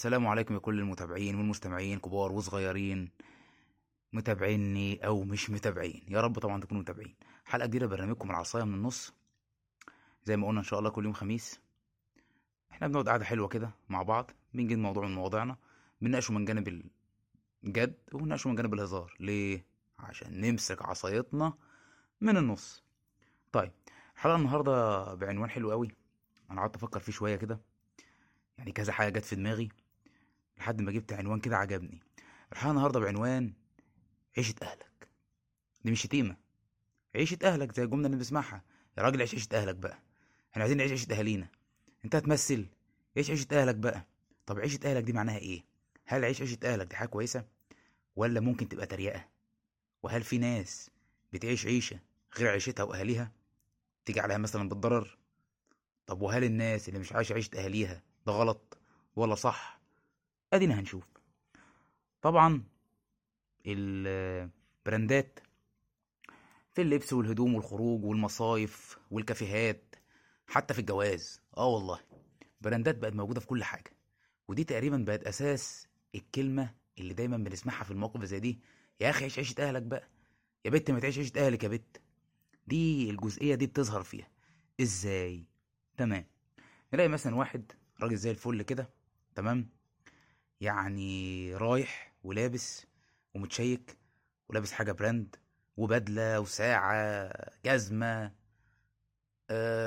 السلام عليكم يا كل المتابعين والمستمعين كبار وصغيرين، متابعيني او مش متابعين، يا رب طبعا تكونوا متابعين. حلقه جديده برنامجكم العصايه من النص، زي ما قلنا ان شاء الله كل يوم خميس احنا بنقعد قعده حلوه كده مع بعض، بنجيب موضوع من مواضيعنا، بنناقشه من جانب الجد وبنناقشه من جانب الهزار. ليه؟ عشان نمسك عصايتنا من النص. طيب، حلقه النهارده بعنوان حلو قوي، انا قعدت افكر فيه شويه كده، يعني كذا حاجه جت في دماغي لحد ما جبت عنوان كده عجبني. الحلقه النهارده بعنوان عيشه اهلك. دي مش شتيمه، عيشه اهلك زي الجمله اللي بنسمعها، يا راجل عيش عيشه اهلك بقى، احنا عايزين نعيش عيشه اهالينا، انت هتمثل عيش عيشه اهلك بقى. طب عيشه اهلك دي معناها ايه؟ هل عيش عيشه اهلك دي حاجه كويسه ولا ممكن تبقى تريقه؟ وهل في ناس بتعيش عيشه غير عيشتها واهاليها تيجي عليها مثلا بالضرر؟ طب وهل الناس اللي مش عايشه عيشه اهاليها ده غلط ولا صح؟ ادينا هنشوف. طبعا البراندات في اللبس والهدوم والخروج والمصايف والكافيهات، حتى في الجواز، والله براندات بقت موجوده في كل حاجه، ودي تقريبا بقت اساس الكلمه اللي دايما بنسمعها في المواقف زي دي، يا اخي عيش عيشه اهلك بقى، يا بت ما تعيش عيشه اهلك يا بت. دي الجزئيه دي بتظهر فيها ازاي؟ تمام، نلاقي مثلا واحد راجل زي الفل كده، تمام، يعني رايح ولابس ومتشيك ولابس حاجه براند وبدله وساعه جزمه،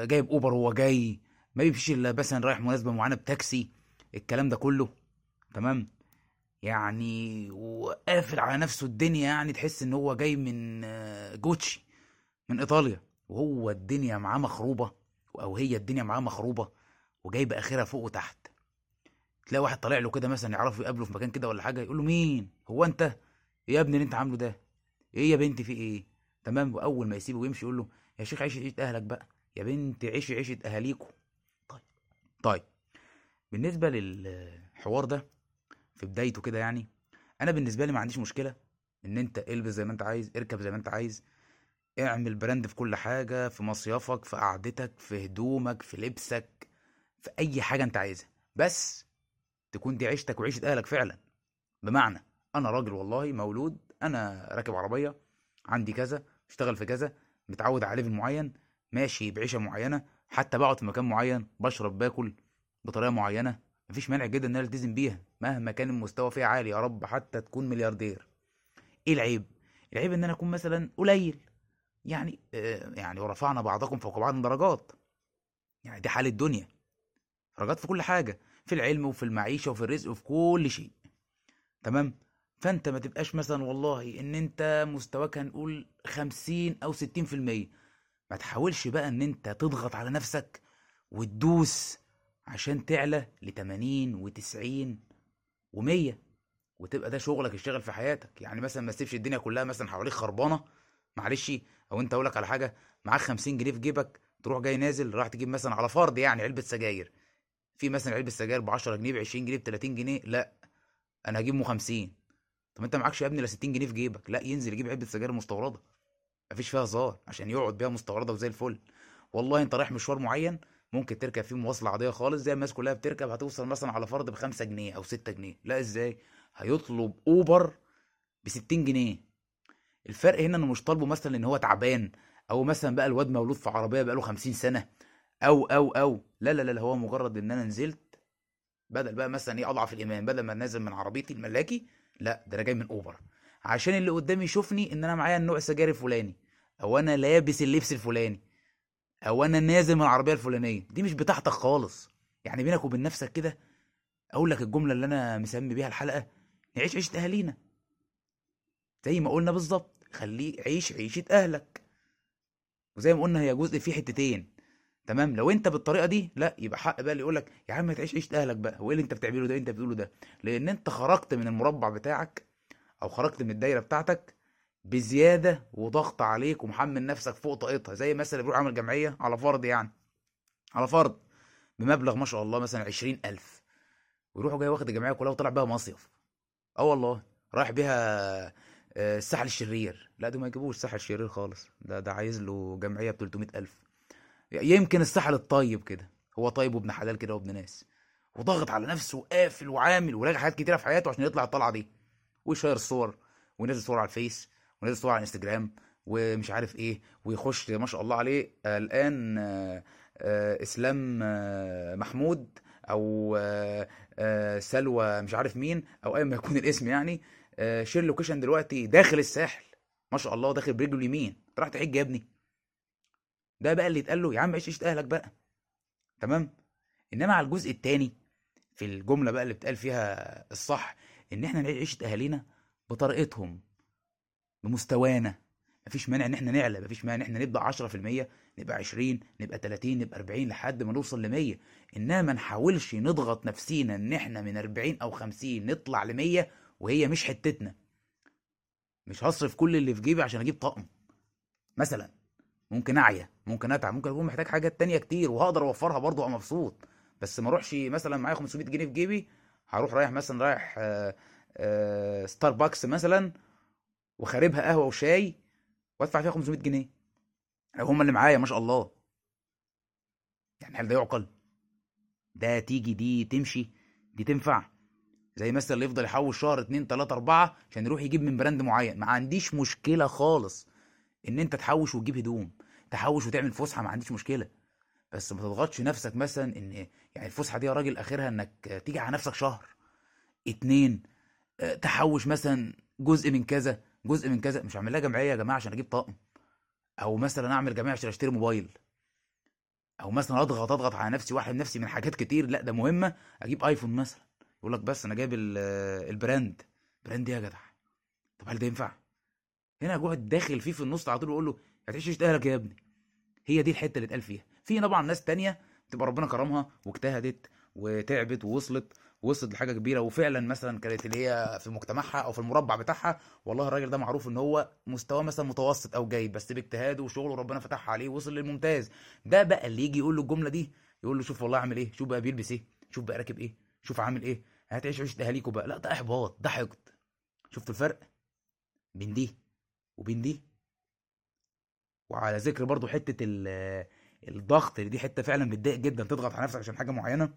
جايب اوبر وهو جاي، ما بيمشيش الا بس رايح مناسبه معانا بتاكسي، الكلام ده كله تمام، يعني وقافل على نفسه الدنيا، يعني تحس ان هو جاي من جوتشي من ايطاليا، وهو الدنيا معاه مخروبه او هي الدنيا معاه مخروبه وجايب اخرها فوق وتحت. تلاقي واحد طالع له كده مثلا، يعرفه، يقابله في مكان كده ولا حاجه، يقول له مين هو انت؟ ايه يا ابني اللي انت عامله ده؟ ايه يا بنتي في ايه؟ تمام. واول ما يسيبه ويمشي يقول له يا شيخ عيش عيشه اهلك بقى، يا بنت عيش عيشه اهاليكوا. طيب بالنسبه للحوار ده في بدايته كده، يعني انا بالنسبه لي ما عنديش مشكله ان انت البس زي ما انت عايز، اركب زي ما انت عايز، اعمل براند في كل حاجه، في مصيافك، في قعدتك، في هدومك، في لبسك، في اي حاجه انت عايزها، بس تكون دي عيشتك وعيشه اهلك فعلا. بمعنى انا راجل والله مولود، انا راكب عربيه، عندي كذا، اشتغل في كذا، متعود على ليفل معين، ماشي بعيشه معينه، حتى بقعد في مكان معين، بشرب باكل بطريقه معينه، مفيش مانع جدا ان انا التزم بيها مهما كان المستوى فيها عالي، يا رب حتى تكون ملياردير. ايه العيب؟ العيب ان انا اكون مثلا قليل، يعني ورفعنا بعضكم فوق بعض درجات، يعني دي حال الدنيا، درجات في كل حاجه، في العلم وفي المعيشه وفي الرزق وفي كل شيء، تمام. فانت ما تبقاش مثلا والله ان انت مستواك هنقول 50 أو 60%، ما تحاولش بقى ان انت تضغط على نفسك وتدوس عشان تعلى ل80 و90 و100 وتبقى ده شغلك، اشتغل في حياتك. يعني مثلا ما تسيبش الدنيا كلها مثلا حواليك خربانه، معلش، او انت اقولك على حاجه، معاك 50 جنيه في جيبك، تروح جاي نازل راح تجيب مثلا على فرض يعني علبه سجاير، في مثلا علبه سجاير ب10 جنيه، ب20 جنيه، ب30 جنيه، لا انا هجيبه 50. طب انت معكش يا ابني لا 60 جنيه في جيبك، لا ينزل يجيب علبه سجاير مستورده مفيش فيها هزار، عشان يقعد بيها مستورده وزي الفل. والله انت رايح مشوار معين ممكن تركب فيه مواصله عاديه خالص زي الناس كلها بتركب، هتوصل مثلا على فرض ب5 جنيه أو 6 جنيه، لا ازاي هيطلب اوبر ب60 جنيه؟ الفرق هنا انه مش طالبه مثلا ان هو تعبان، او مثلا بقى الواد مولود في عربيه بقى له 50 سنه، او لا لا لا، هو مجرد ان انا نزلت، بدل بقى مثلا ايه اضعف الايمان، بدل ما نازل من عربيتي الملاكي، لا ده انا جاي من اوبر، عشان اللي قدامي يشوفني ان انا معايا النوع السجاير الفلاني، او انا لابس اللبس الفلاني، او انا نازل من العربيه الفلانيه. دي مش بتاعتك خالص، يعني بينك وبين نفسك كده. اقول لك الجمله اللي انا مسمي بيها الحلقه، نعيش عيشه اهالينا زي ما قلنا بالظبط، خليه عيش عيشه اهلك، وزي ما قلنا هي جزء فيه حتتين، تمام. لو انت بالطريقه دي، لا يبقى حق بقى اللي يقول لك يا عم ما تعيش عيشه اهلك بقى، هو ايه اللي انت بتعمله ده، انت بتقوله ده؟ لان انت خرجت من المربع بتاعك او خرجت من الدايره بتاعتك بزياده وضغط عليك ومحمل نفسك فوق طاقتها. زي مثلا بيروح عامل جمعيه على فرض بمبلغ ما شاء الله مثلا 20,000، ويروحوا جاي واخد الجمعيه كلها وطلع بيها مصيف، والله رايح بيها الساحل الشرير، لا ده ما يجيبوش الساحل الشرير خالص، ده عايز له جمعيه ب 300,000، يمكن الساحل الطيب كده، هو طيب وابن حلال كده وابن ناس، وضغط على نفسه وقافل وعامل ولاقي حاجات كتيره في حياته عشان يطلع الطلعه دي، ويشير الصور وينزل صور على الفيس ونزل صور على انستجرام ومش عارف ايه، ويخش ما شاء الله عليه الان اسلام محمود او سلوى مش عارف مين او اي ما يكون الاسم، يعني شير لوكيشن دلوقتي داخل الساحل ما شاء الله، داخل برجله اليمين، راح تحج يا ابني. ده بقى اللي يتقال له يا عم عيش عيشه اهلك بقى، تمام. انما على الجزء الثاني في الجمله بقى اللي بتقال فيها الصح، ان احنا نعيش عيشه اهالينا بطريقتهم بمستوانا، مفيش مانع ان احنا نعلى، مفيش مانع ان احنا نبدا 10%، نبقى 20، نبقى 30، نبقى 40، لحد ما نوصل ل100. انما ما نحاولش نضغط نفسينا ان احنا من 40 او 50 نطلع ل100 وهي مش حتتنا. مش هصرف كل اللي في جيبي عشان اجيب طقم مثلا، ممكن اعيا، ممكن اتعب، ممكن اكون محتاج حاجات تانية كتير وهقدر اوفرها برضه وابقى مبسوط، بس ما اروحش مثلا معايا 500 جنيه في جيبي هروح رايح ستاربكس مثلا وخاربها قهوه وشاي وادفع فيها 500 جنيه لو هم اللي معايا ما شاء الله. يعني هل ده يعقل؟ ده تيجي دي تمشي دي تنفع؟ زي مثلا اللي يفضل يحوش شهر 2 3 4 عشان يروح يجيب من براند معين. ما عنديش مشكله خالص ان انت تحوش وتجيب هدوم، تحوش وتعمل فسحه، ما عنديش مشكله، بس ما تضغطش نفسك مثلا ان يعني الفسحه دي يا راجل اخرها انك تيجي على نفسك شهر 2، تحوش مثلا جزء من كذا جزء من كذا. مش هعمل لها جمعيه يا جماعه عشان اجيب طقم، او مثلا اعمل جمعيه عشان اشتري موبايل، او مثلا اضغط على نفسي واحرم نفسي من حاجات كتير. لا ده مهمه اجيب ايفون مثلا، يقول لك بس انا جايب البراند يا جدع. طب هل ده ينفع؟ هنا جهد داخل فيه في النص على طول بيقول له هتعيش عيشه اهلك يا ابني. هي دي الحته اللي اتقال فيها. في طبعا ناس تانية تبقى ربنا كرمها واجتهدت وتعبت ووصلت لحاجه كبيره، وفعلا مثلا كانت اللي هي في مجتمعها او في المربع بتاعها والله الراجل ده معروف ان هو مستوى مثلا متوسط او جيد، بس باجتهاده وشغله ربنا فتح عليه وصل للممتاز. ده بقى اللي يجي يقول له الجمله دي، يقول له شوف والله اعمل ايه، شوف بقى بيلبس ايه، شوف بقى راكب ايه، شوف عامل ايه، هتعيش عيشه اهاليكوا بقى. لا ده احباط، ده حقد. شفت الفرق بين دي وبين دي؟ وعلى ذكر برضو حته الضغط اللي دي حته فعلا بتضايق جدا، تضغط على نفسك عشان حاجه معينه.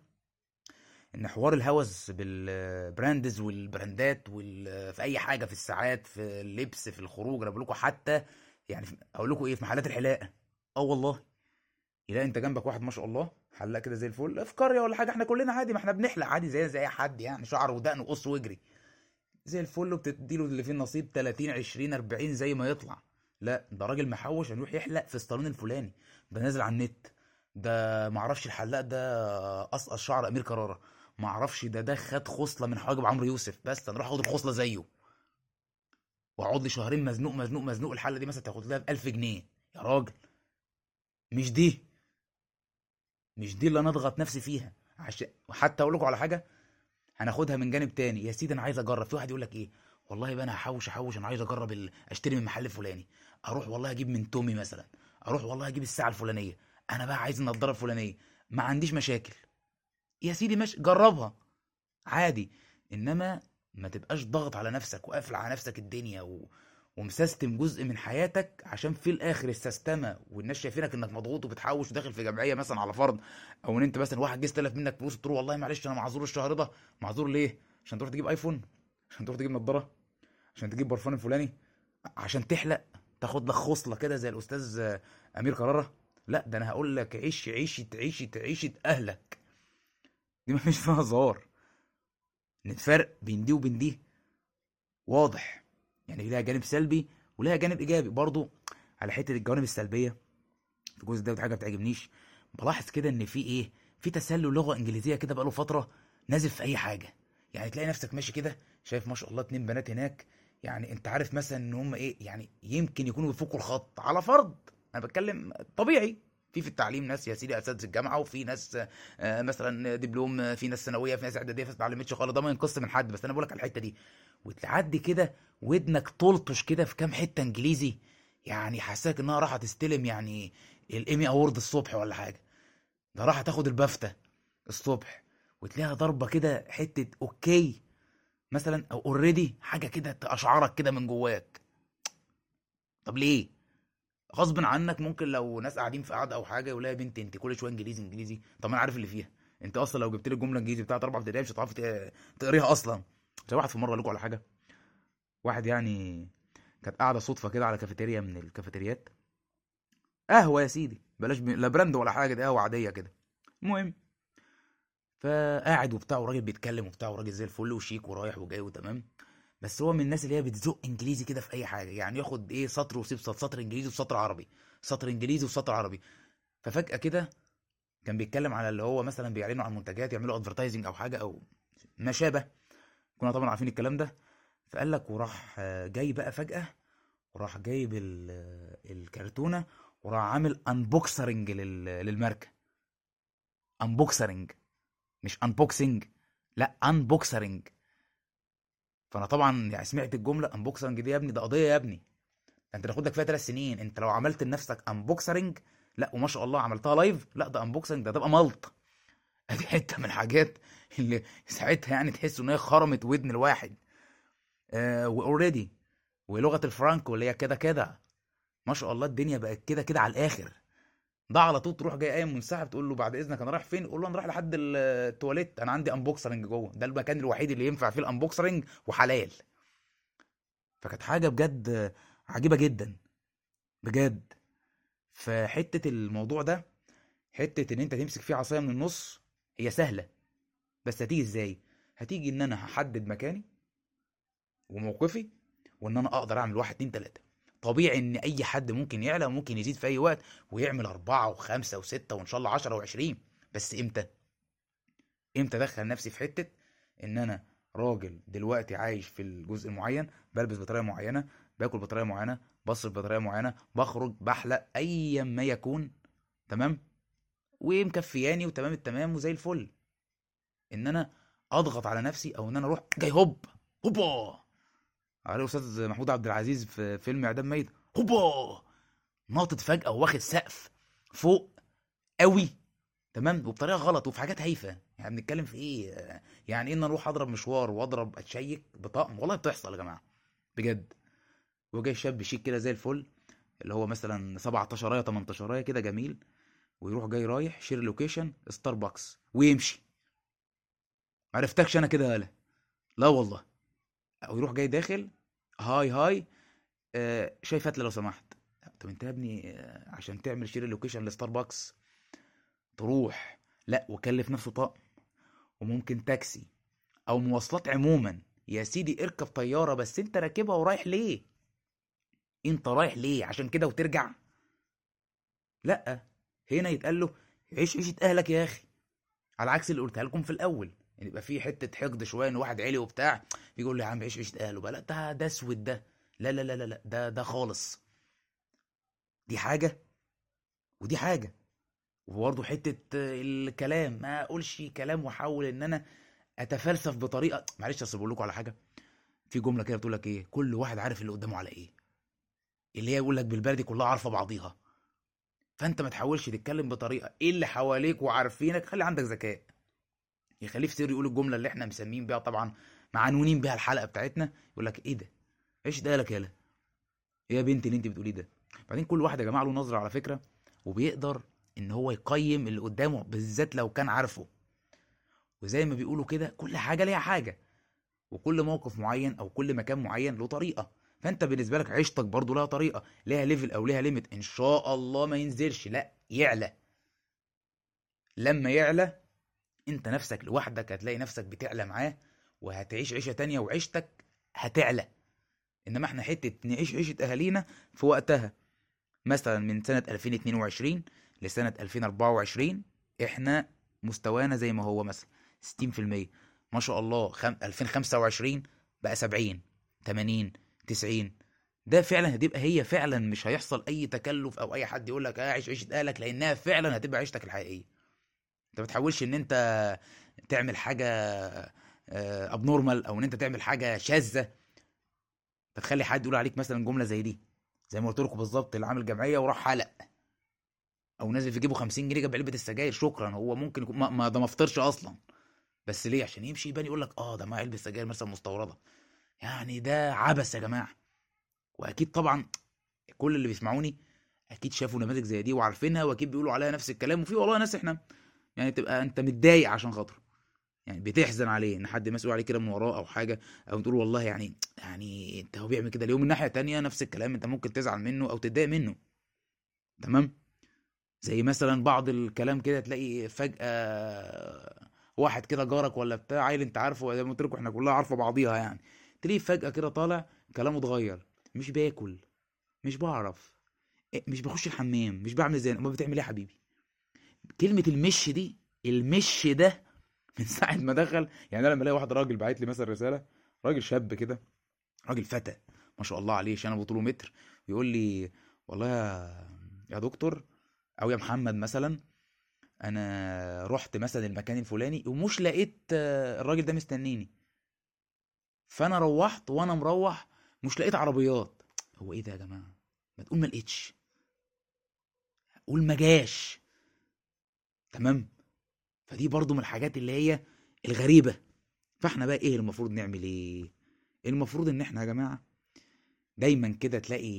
ان حوار الهوس بالبراندز والبراندات في اي حاجه، في الساعات، في اللبس، في الخروج، انا بقول لكم حتى يعني اقول لكم ايه، في محلات الحلاقه. والله يلاقي انت جنبك واحد ما شاء الله حلاق كده زي الفل، في قريه ولا حاجه، احنا كلنا عادي، ما احنا بنحلق عادي زي اي حد، يعني شعره ودقنه وقص وجري زي الفل، وبتديله اللي فيه النصيب 30 20 40 زي ما يطلع. لا ده راجل محوش هنروح يحلق في الصالون الفلاني، ده نازل على النت، ده معرفش الحلاق ده قصقص شعر امير كرارة، معرفش ده خد خصله من حواجب عمرو يوسف، بس انا اروح اخد الخصله زيه واقعد لي شهرين مزنوق. الحلقه دي مثلا تاخد لها ب1000 جنيه. يا راجل مش دي اللي انا اضغط نفسي فيها. عشان حتى اقول لكم على حاجه هناخدها من جانب تاني، يا سيدي انا عايز اجرب. في واحد يقول لك ايه، والله بقى انا هحوش، انا عايز اجرب اشتري من محل فلاني، اروح والله اجيب من تومي مثلا، اروح والله اجيب الساعه الفلانيه، انا بقى عايز النضاره الفلانيه، ما عنديش مشاكل يا سيدي، ماشي جربها عادي. انما ما تبقاش ضغط على نفسك وقافل على نفسك الدنيا ومسستم جزء من حياتك عشان في الاخر السستمه والناس شايفينك انك مضغوط وبتحوش وداخل في جمعيه مثلا على فرض، او ان انت مثلا واحد جه استلف منك فلوس تروح والله معلش انا معذور الشهر ده. معذور ليه؟ عشان تروح تجيب ايفون، عشان تروح تجيب نضاره، عشان تجيب برفان الفلاني، عشان تحلق تاخد لك خصله كده زي الاستاذ امير كرارة. لا ده انا هقول لك عيشه اهلك، دي ما فيش فيها هزار. الفرق بين دي وبين دي واضح، يعني لها جانب سلبي ولها جانب ايجابي. برضو على حته الجوانب السلبيه في الجزء ده، حاجه ما بتعجبنيش، بلاحظ كده ان في تسلل لغه انجليزيه كده بقى له فتره نازل في اي حاجه. يعني تلاقي نفسك ماشي كده شايف ما شاء الله 2 بنات هناك، يعني انت عارف مثلا ان هم ايه، يعني يمكن يكونوا بيفوقوا الخط على فرض، انا بتكلم طبيعي، في التعليم ناس يا سيدي اساتذه الجامعه، وفي ناس مثلا دبلوم، في ناس ثانويه، في ناس اعداديه، في ناس ما اتعلمتش خالص، ده ما ينقص من حد، بس انا بقول لك على الحته دي. وتعدي كده ودنك تلطش كده في كام حته انجليزي، يعني حساك انها راح تستلم يعني الايمي اوورد الصبح ولا حاجه، ده راح تاخد البافتا الصبح، وتلاقيها ضربه كده حته اوكي مثلا او اوريدي، حاجه كده تقشعرك كده من جواك. طب ليه؟ غصب عنك. ممكن لو ناس قاعدين في قعده او حاجه ولاقي بنت انت كل شويه انجليزي، طب انا عارف اللي فيها، انت اصلا لو جبت لي الجمله الانجليزي بتاعت 4 ابتدائي مش هتعرف تقريها اصلا. واحد في مره لكم على حاجه، واحد يعني كانت قاعده صدفه كده على كافيتيريا من الكافيتريات، قهوه يا سيدي بلاش لا براند ولا حاجه، دي قهوه عاديه كده. المهم فقاعد وبتاع، وراجل بيتكلم وبتاع، وراجل زي الفل وشيك ورايح وجاي وتمام، بس هو من الناس اللي هي بتزق انجليزي كده في اي حاجه، يعني ياخد ايه سطر ويسيب سطر انجليزي وسطر عربي، سطر انجليزي وسطر عربي. ففجاه كده كان بيتكلم على اللي هو مثلا بيعلنوا عن منتجات، يعملوا ادفرتايزنج او حاجه او ما شابه، كنا طبعا عارفين الكلام ده. فقال لك وراح جاي بقى فجاه، وراح جايب الكرتونه وراح عامل انبوكسرنج للماركه، انبوكسرنج مش انبوكسنج، لا انبوكسرنج. فانا طبعا يعني سمعت الجمله انبوكسرنج دي، يا ابني ده قضيه يا ابني، انت تاخد لك فيها 3 سنين. انت لو عملت لنفسك انبوكسرنج لا وما شاء الله عملتها لايف، لا ده انبوكسنج، ده تبقى ملط. ادي حته من الحاجات اللي ساعتها يعني تحس ان هي خرمت ودن الواحد. واوريدي ولغه الفرانكو اللي هي كده كده، ما شاء الله الدنيا بقت كده كده على الاخر. ده على طول تروح جاي قايم منسحب تقول له بعد اذنك انا رايح فين، يقول له انا رايح لحد التواليت، انا عندي انبوكسرنج جوه، ده المكان الوحيد اللي ينفع فيه الانبوكسرنج وحلال. فكانت حاجه بجد عجيبه جدا بجد. فحته الموضوع ده، حته ان انت تمسك فيه عصايه من النص، هي سهله، بس هتيجي ازاي؟ هتيجي ان انا هحدد مكاني وموقفي، وان انا اقدر اعمل 1 2 3. طبيعي ان اي حد ممكن يعلى وممكن يزيد في اي وقت ويعمل 4 و5 و6 وان شاء الله 10 و20، بس امتى ادخل نفسي في حته ان انا راجل دلوقتي عايش في الجزء المعين، بلبس بطريقه معينه، باكل بطريقه معينه، بصرف بطريقه معينه، بخرج بحلق ايا ما يكون، تمام، ومكفياني وتمام التمام وزي الفل. ان انا اضغط على نفسي او ان انا اروح جاي هوبا على استاذ محمود عبد العزيز في فيلم اعدام ميت، هوبا ناطط فجاه واخد سقف فوق قوي، تمام، وبطريقه غلط وفي حاجات هايفه. يعني بنتكلم في ايه؟ يعني ان اروح اضرب مشوار واضرب اتشيك بطقم، والله بتحصل يا جماعه بجد. وجاي شاب شيك كده زي الفل، اللي هو مثلا 17 18 كده جميل، ويروح جاي رايح شير لوكيشن ستاربكس ويمشي، معرفتكش انا كده هلا لا والله، ويروح جاي داخل هاي شاي فتله لو سمحت. طب انت يا ابني عشان تعمل شير لوكيشن لستاربكس تروح لا وكلف نفسه طقم وممكن تاكسي او مواصلات عموما، يا سيدي اركب طياره، بس انت راكبها ورايح ليه؟ انت رايح ليه عشان كده وترجع؟ لا، هنا يتقال له عيش عيشه اهلك يا اخي، على عكس اللي قلتها لكم في الاول، يعني يبقى في حته حقد شويه ان واحد عالي وبتاع بيقول له يا عم عيش عيشه اهله بقى، لا ده اسود، ده لا لا لا لا ده خالص، دي حاجه ودي حاجه. وبرضه حته الكلام، ما اقولش كلام واحاول ان انا اتفلسف بطريقه، معلش اصل بقول لكم على حاجه، في جمله كده بتقول لك ايه، كل واحد عارف اللي قدامه على ايه، اللي هي يقول لك بالبلدي كلها عارفه بعضيها. فانت ما تحاولش تتكلم بطريقه ايه اللي حواليك وعارفينك، خلي عندك ذكاء يخليه في سر يقول الجمله اللي احنا مسمين بيها طبعا معنونين بيها الحلقه بتاعتنا، يقول لك ايه ده ايش ده لك يالا ايه يا بنت اللي انت بتقوليه ده. بعدين كل واحد يا جماعه له نظره على فكره، وبيقدر ان هو يقيم اللي قدامه بالذات لو كان عارفه. وزي ما بيقولوا كده كل حاجه ليها حاجه، وكل موقف معين او كل مكان معين له طريقه. فانت بالنسبه لك عيشتك برضو لها طريقه، لها ليفل او لها ليميت، ان شاء الله ما ينزلش لا يعلى. لما يعلى انت نفسك لوحدك هتلاقي نفسك بتعلى معاه وهتعيش عيشه تانية وعيشتك هتعلى. انما احنا حته نعيش عيشه اهالينا في وقتها، مثلا من سنه 2022 لسنه 2024 احنا مستوانا زي ما هو مثلا 60%، ما شاء الله 2025 بقى 70 80 90. ده فعلا هتبقى هي فعلا، مش هيحصل اي تكلف او اي حد يقول لك عيش عيشه اهلك، لانها فعلا هتبقى عيشتك الحقيقيه. انت ما تحاولش ان انت تعمل حاجه ابنورمال او ان انت تعمل حاجه شاذه تخلي حد يقول عليك مثلا جمله زي دي، زي ما قلت لكم بالظبط، اللي عامل جمعيه وراح حلق او نازل في جيبه 50 جنيه جاب علبه السجاير، شكرا، هو ممكن يكون ما ده ما فطرش اصلا، بس ليه؟ عشان يمشي يبان يقول لك ده ما علبه سجاير مثلا مستورده. يعني ده عبث يا جماعه. واكيد طبعا كل اللي بيسمعوني اكيد شافوا نماذج زي دي وعارفينها، واكيد بيقولوا عليها نفس الكلام، وفي والله ناس احنا يعني تبقى انت متضايق عشان خاطره، يعني بتحزن عليه ان حد مسؤول عليه كده من وراه او حاجه، او تقول والله يعني انت هو بيعمل كده ليه. ومن ناحيه تانية نفس الكلام، انت ممكن تزعل منه او تتضايق منه، تمام؟ زي مثلا بعض الكلام كده تلاقي فجاه واحد كده جارك ولا بتاع عيل انت عارفه، زي ما قلت لكم احنا كلنا عارفه بعضيها، يعني تلاقيه فجاه كده طالع كلامه اتغير، مش باكل، مش بعرف، مش بخش الحمام، مش بعمل زي ما بتعمل. ايه يا حبيبي؟ كلمه المش دي، المش ده من ساعه ما دخل، يعني انا لما الاقي واحد راجل باعت لي مثلا رساله، راجل شاب كده، راجل فتى ما شاء الله عليه، انا بطوله متر، يقول لي والله يا دكتور او يا محمد مثلا، انا رحت مثلا المكان الفلاني ومش لقيت الراجل ده مستنيني، فانا روحت وانا مروح مش لقيت عربيات. هو ايه ده يا جماعه؟ ما تقول ما لقيتش، قول ما جاش، تمام؟ فدي برضو من الحاجات اللي هي الغريبه. فاحنا بقى ايه المفروض نعمل؟ ايه المفروض؟ ان احنا يا جماعه دايما كده تلاقي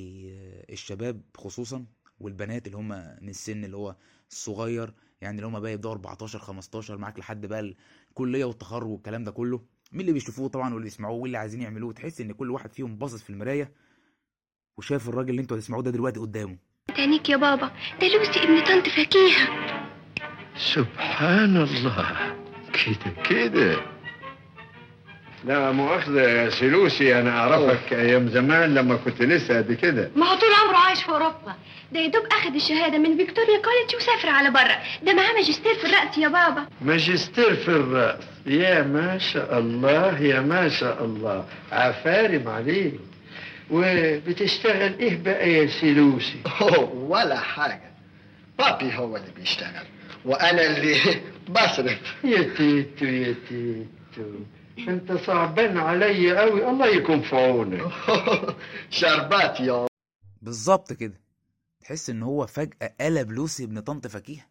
الشباب خصوصا والبنات اللي هم من السن اللي هو الصغير، يعني اللي هم بقى يبداوا 14 15 معاك لحد بقى الكليه والتخرج والكلام ده كله، مين اللي بيشوفوه طبعا واللي بيسمعوه واللي عايزين يعملوه، تحس ان كل واحد فيهم باصص في المرايه وشاف الراجل اللي انتوا هتسمعوه ده دلوقتي قدامه. تانيك يا بابا، ده لوسي ابن طنط فكيها. سبحان الله، كده لا مؤاخذة يا سلوسي، انا اعرفك ايام زمان لما كنت لسه قد كده. ما هو طول عمره عايش في اوروبا، ده يدوب اخد الشهادة من فيكتوريا كوليدج وسافر على بره، ده معاه ماجستير في الرأس يا بابا. ماجستير في الرأس؟ يا ما شاء الله، يا ما شاء الله، عفارم عليه. وبتشتغل ايه بقى يا سلوسي؟ ولا حاجة، بابي هو اللي بيشتغل وانا اللي بصرف. يا تيتو يا تيتو، انت صعبان عليا قوي، الله يكون في عونك. شربات يا بالظبط كده، تحس ان هو فجأة قلب لوسي ابن طنط فكيها،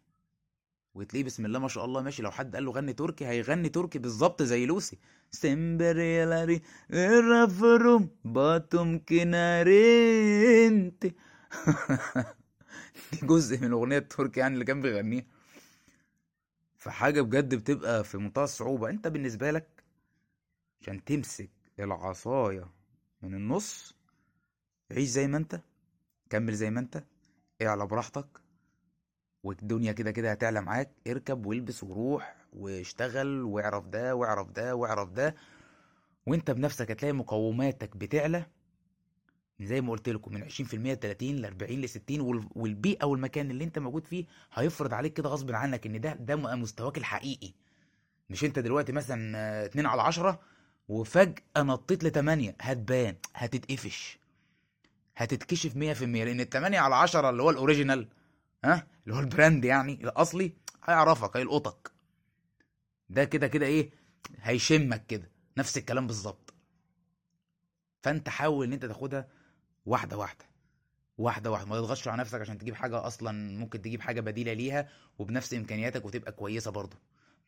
وتلاقيه بسم الله ما شاء الله ماشي، لو حد قال له غني تركي هيغني تركي بالظبط زي لوسي. سمبريلاري الرفروم باتوم كنارينتي. دي جزء من اغنية تركي يعني اللي كان بيغنيها. فحاجة بجد بتبقى في منتهى الصعوبة. انت بالنسبة لك عشان تمسك العصاية من النص، عيش زي ما انت، كمل زي ما انت، اعلى براحتك، والدنيا كده كده هتعلى معاك، اركب والبس وروح واشتغل واعرف ده واعرف ده واعرف ده، وانت بنفسك هتلاقي مقوماتك بتعلى زي ما قلت لكم من 20% ل 30 ل 40 ل 60، والبيئة والمكان اللي انت موجود فيه هيفرض عليك كده غصب عنك ان ده مستواك الحقيقي. مش انت دلوقتي مثلا 2/10 وفجأة نطيت ل8، هتبان، هتتقفش، هتتكشف 100%، لان 8/10 اللي هو الاوريجينال، اللي هو البراند يعني الاصلي، هيعرفك، هيلقطك، ده كده كده ايه، هيشمك كده، نفس الكلام بالظبط. فانت حاول ان انت تاخدها واحده واحده واحده واحده، ما تضغطش على نفسك عشان تجيب حاجه اصلا ممكن تجيب حاجه بديله ليها وبنفس امكانياتك وتبقى كويسه برضه.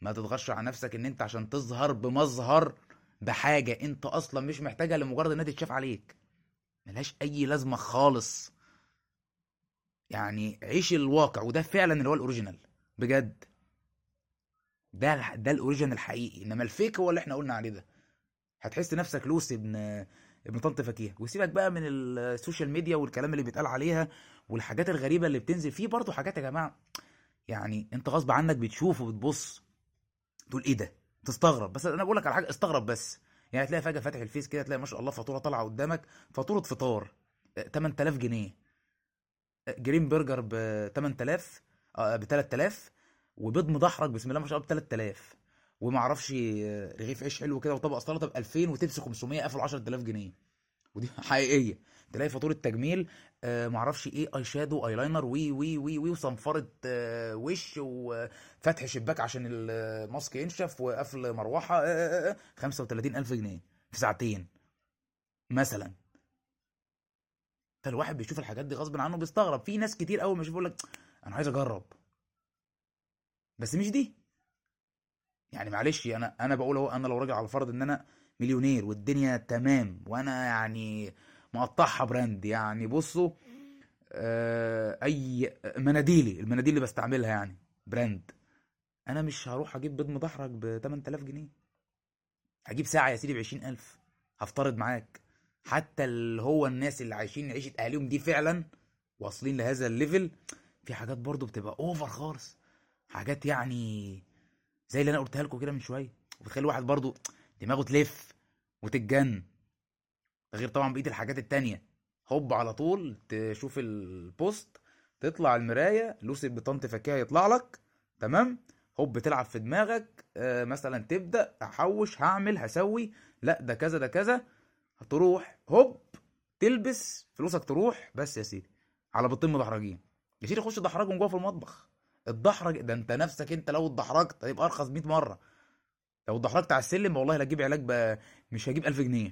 ما تضغطش على نفسك ان انت عشان تظهر بمظهر بحاجه انت اصلا مش محتاجها لمجرد انها تتشاف عليك، ملهاش اي لازمه خالص. يعني عيش الواقع، وده فعلا اللي هو الاوريجينال بجد، ده الاوريجينال الحقيقي، انما الفيك هو اللي احنا قلنا عليه ده. هتحس نفسك لوسي ابن طنط فكيها. وسيبك بقى من السوشيال ميديا والكلام اللي بيتقال عليها والحاجات الغريبه اللي بتنزل فيه، برضو حاجات يا جماعه يعني انت غصب عنك بتشوف وبتبص تقول ايه ده، تستغرب. بس انا بقول لك على حاجه، استغرب بس، يعني تلاقي فجاه فاتح الفيس كده تلاقي ما شاء الله فاتوره طالعه قدامك، فاتوره فطار 8000 جنيه، جرين برجر ب 8000 ب 3000، وبيض مدحرج بسم الله ما شاء الله ب 3000، وما اعرفش رغيف عيش حلو كده وطبق سلطه ب 2000، وتبس 500، قفل 10000 جنيه، ودي حقيقيه. تلاقي فاتوره تجميل ما اعرفش ايه، اي شادو، اي لاينر، وي وي وي وي، وصنفره وش، وفتح شباك عشان الماسك ينشف، وقفل مروحه 35000 جنيه في 2 ساعة مثلا. فالواحد بيشوف الحاجات دي غصب عنه بيستغرب. في ناس كتير اول ما يشوف يقول لك انا عايز اجرب، بس مش دي يعني، معلش انا بقول اهو، انا لو راجع على فرض ان انا مليونير والدنيا تمام وانا يعني مقطعها براند، يعني بصوا اي مناديلي، المناديل اللي بستعملها يعني براند، انا مش هروح اجيب بيض مدحرج ب 8000 جنيه هجيب ساعه يا سيدي ب 20000 هفترض معاك. حتى اللي هو الناس اللي عايشين عيشه اهاليهم دي فعلا واصلين لهذا الليفل، في حاجات برضو بتبقى اوفر خالص، حاجات يعني زي اللي انا قلتها لكم كده من شويه، وبتخلي واحد برضو دماغه تلف وتتجن، غير طبعا بقيه الحاجات التانية. هوب على طول تشوف البوست، تطلع المرايه لوسي بطنط فكاهه يطلع لك، تمام، هوب تلعب في دماغك، مثلا تبدا احوش، هعمل، هسوي، لا ده كذا ده كذا، هتروح هوب تلبس فلوسك تروح بس يا سيدي على بطين مدحرجين. يا سيدي خش دحرجهم جوه في المطبخ، الدحرج ده انت نفسك، انت لو اتدحرجت هيبقى ارخص 100 مره، لو اتدحرجت على السلم والله لا تجيب علاج مش هجيب 1000 جنيه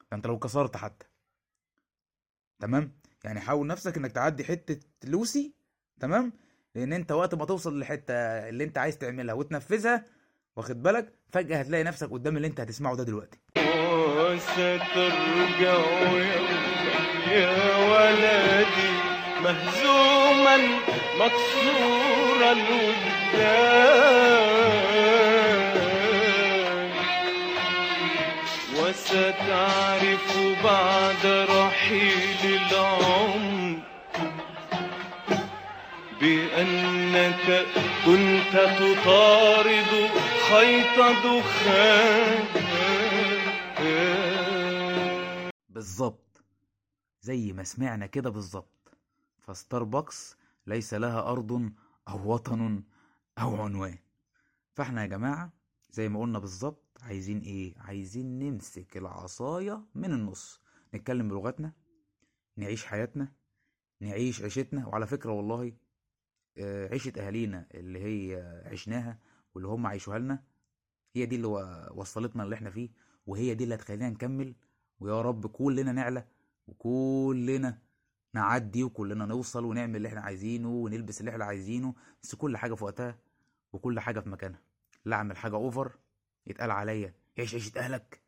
ده انت لو كسرت حتى، تمام. يعني حاول نفسك انك تعدي حته لوسي، تمام، لان انت وقت ما توصل للحته اللي انت عايز تعملها وتنفذها واخد بالك، فجاه هتلاقي نفسك قدام اللي انت هتسمعه ده دلوقتي. يا ولدي مهزوما مكسورا الوجدان، وستعرف بعد رحيل العمر بأنك كنت تطارد خيط دخان. بالظبط زي ما سمعنا كده بالظبط، فستاربكس ليس لها أرض أو وطن أو عنوان. فاحنا يا جماعة زي ما قلنا بالظبط عايزين ايه؟ عايزين نمسك العصاية من النص، نتكلم بلغتنا، نعيش حياتنا، نعيش عيشتنا. وعلى فكرة والله عيشة أهالينا اللي هي عشناها واللي هم عايشوها لنا هي دي اللي وصلتنا اللي احنا فيه، وهي دي اللي هتخلينا نكمل، ويا رب كلنا نعلى وكلنا نعدي وكلنا نوصل ونعمل اللي احنا عايزينه ونلبس اللي احنا عايزينه، بس كل حاجة في وقتها وكل حاجة في مكانها. لا اعمل حاجة اوفر يتقال عليا عيش عيشة اهلك،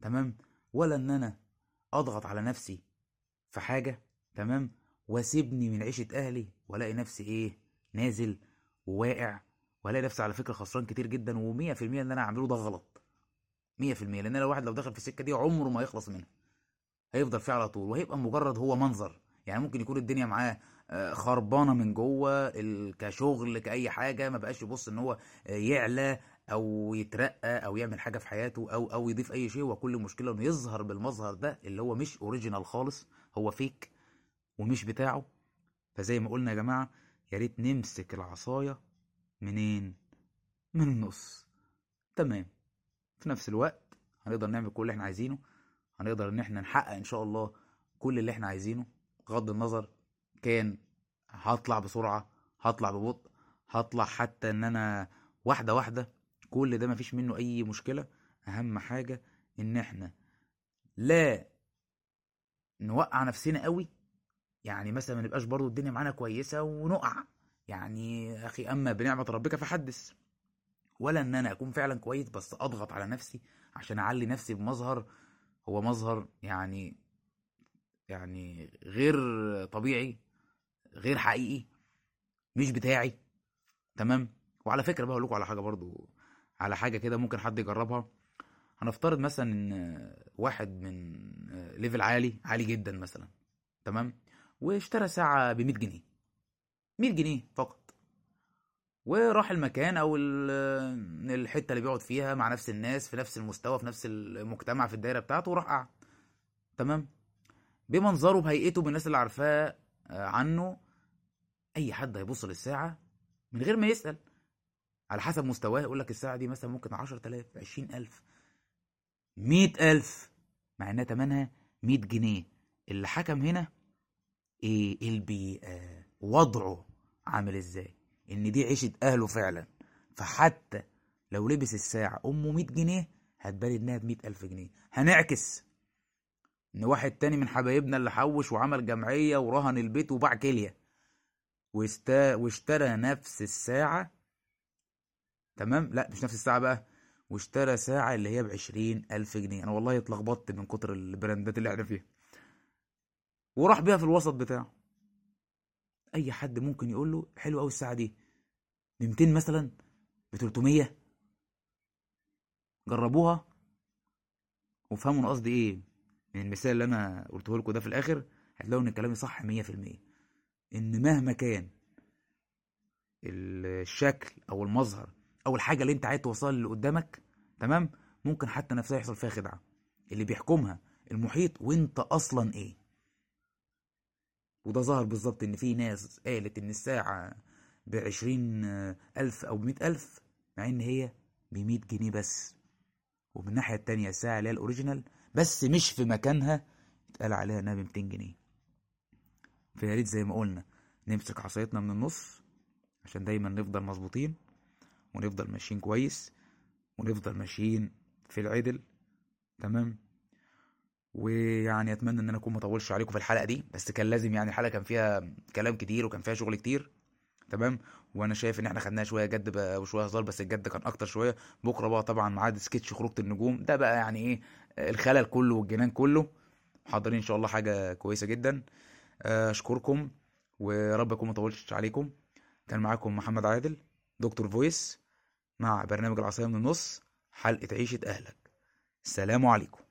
تمام، ولا ان انا اضغط على نفسي في حاجة، تمام، واسيبني من عيشة اهلي والاقي نفسي ايه؟ نازل وواقع، والاقي نفسي على فكرة خسران كتير جدا، ومية في المية ان انا اعمله ده غلط 100%، لان الواحد لو دخل في السكة دي عمره ما يخلص منها، هيفضل فيه على طول، وهيبقى مجرد هو منظر. يعني ممكن يكون الدنيا معاه خربانة من جوه كشغل كأي حاجة، ما بقاش يبص ان هو يعلى او يترقى او يعمل حاجة في حياته او يضيف اي شيء، وكل مشكلة انه يظهر بالمظهر ده اللي هو مش اوريجينال خالص، هو فيك ومش بتاعه. فزي ما قلنا يا جماعة يا ريت نمسك العصاية منين؟ من النص، تمام. في نفس الوقت هنقدر نعمل كل اللي احنا عايزينه، هنقدر ان احنا نحقق ان شاء الله كل اللي احنا عايزينه، بغض النظر كان هطلع بسرعة هطلع ببطء هطلع حتى ان انا واحدة واحدة، كل ده مفيش منه اي مشكلة. اهم حاجة ان احنا لا نوقع نفسنا قوي، يعني مثلا ما نبقاش برضو الدنيا معانا كويسة ونقع، يعني اخي اما بنعمة ربك فحدث، ولا ان انا اكون فعلا كويس بس اضغط على نفسي عشان اعلي نفسي بمظهر هو مظهر يعني غير طبيعي غير حقيقي مش بتاعي، تمام. وعلى فكرة بقى هقولكوا على حاجة برضو، على حاجة كده ممكن حد يجربها. هنفترض مثلا ان واحد من ليفل عالي جدا مثلا، تمام، واشترى ساعة ب100 جنيه، 100 جنيه فقط، وراح المكان او الحتة اللي بيقعد فيها مع نفس الناس في نفس المستوى في نفس المجتمع في الدائرة بتاعته، وراح قاعد، تمام، بمنظره بهيئته بالناس اللي عارفاه عنه، اي حد هيبص للساعة من غير ما يسأل، على حسب مستواه يقول لك الساعة دي مثلا ممكن 10,000 20,000 100,000، مع انها تمنها 100 جنيه. اللي حكم هنا ايه؟ البيئة، وضعه عامل ازاي، ان دي عيشة اهله فعلا. فحتى لو لبس الساعة 100 جنيه هتبان انها 100,000 جنيه. هنعكس ان واحد تاني من حبايبنا اللي حوش وعمل جمعية ورهن البيت وباع كلية واشترى نفس الساعة، تمام، لا مش نفس الساعة بقى، واشترى ساعة اللي هي 20,000 جنيه. انا والله اتلخبطت من كتر البراندات اللي احنا فيها، وراح بيها في الوسط بتاعه. اي حد ممكن يقول له حلو قوي الساعة دي ب200 مثلا، ب300. جربوها وافهموا انا قصدي ايه من المثال اللي انا قلته لكم ده. في الاخر هتلاقوا ان كلامي صح 100%، ان مهما كان الشكل او المظهر او الحاجه اللي انت عايز توصلها اللي قدامك، تمام، ممكن حتى نفسها يحصل فيها خدعه اللي بيحكمها المحيط وانت اصلا ايه. وده ظهر بالظبط ان في ناس قالت ان الساعه ب20,000 او ب100,000 مع ان هي ب100 جنيه بس. ومن الناحيه التانيه الساعه اللي هي الاوريجينال بس مش في مكانها اتقال عليها انها ب200 جنيه. فيا ريت زي ما قلنا نمسك عصايتنا من النص عشان دايما نفضل مظبوطين ونفضل ماشيين كويس ونفضل ماشيين في العدل، تمام. ويعني اتمنى ان انا اكون مطولش عليكم في الحلقه دي، بس كان لازم، يعني الحلقه كان فيها كلام كتير وكان فيها شغل كتير، تمام. وانا شايف ان احنا خدناها شويه جد بقى وشويه هزار، بس الجد كان اكتر شويه. بكره بقى طبعا ميعاد سكتش خروجه النجوم ده بقى، يعني ايه الخلل كله والجنان كله. حاضرين ان شاء الله حاجه كويسه جدا. اشكركم ورب اكون مطولش عليكم. كان معاكم محمد عادل دكتور فويس مع برنامج العصايه من النص، حلقه عيشه اهلك. السلام عليكم.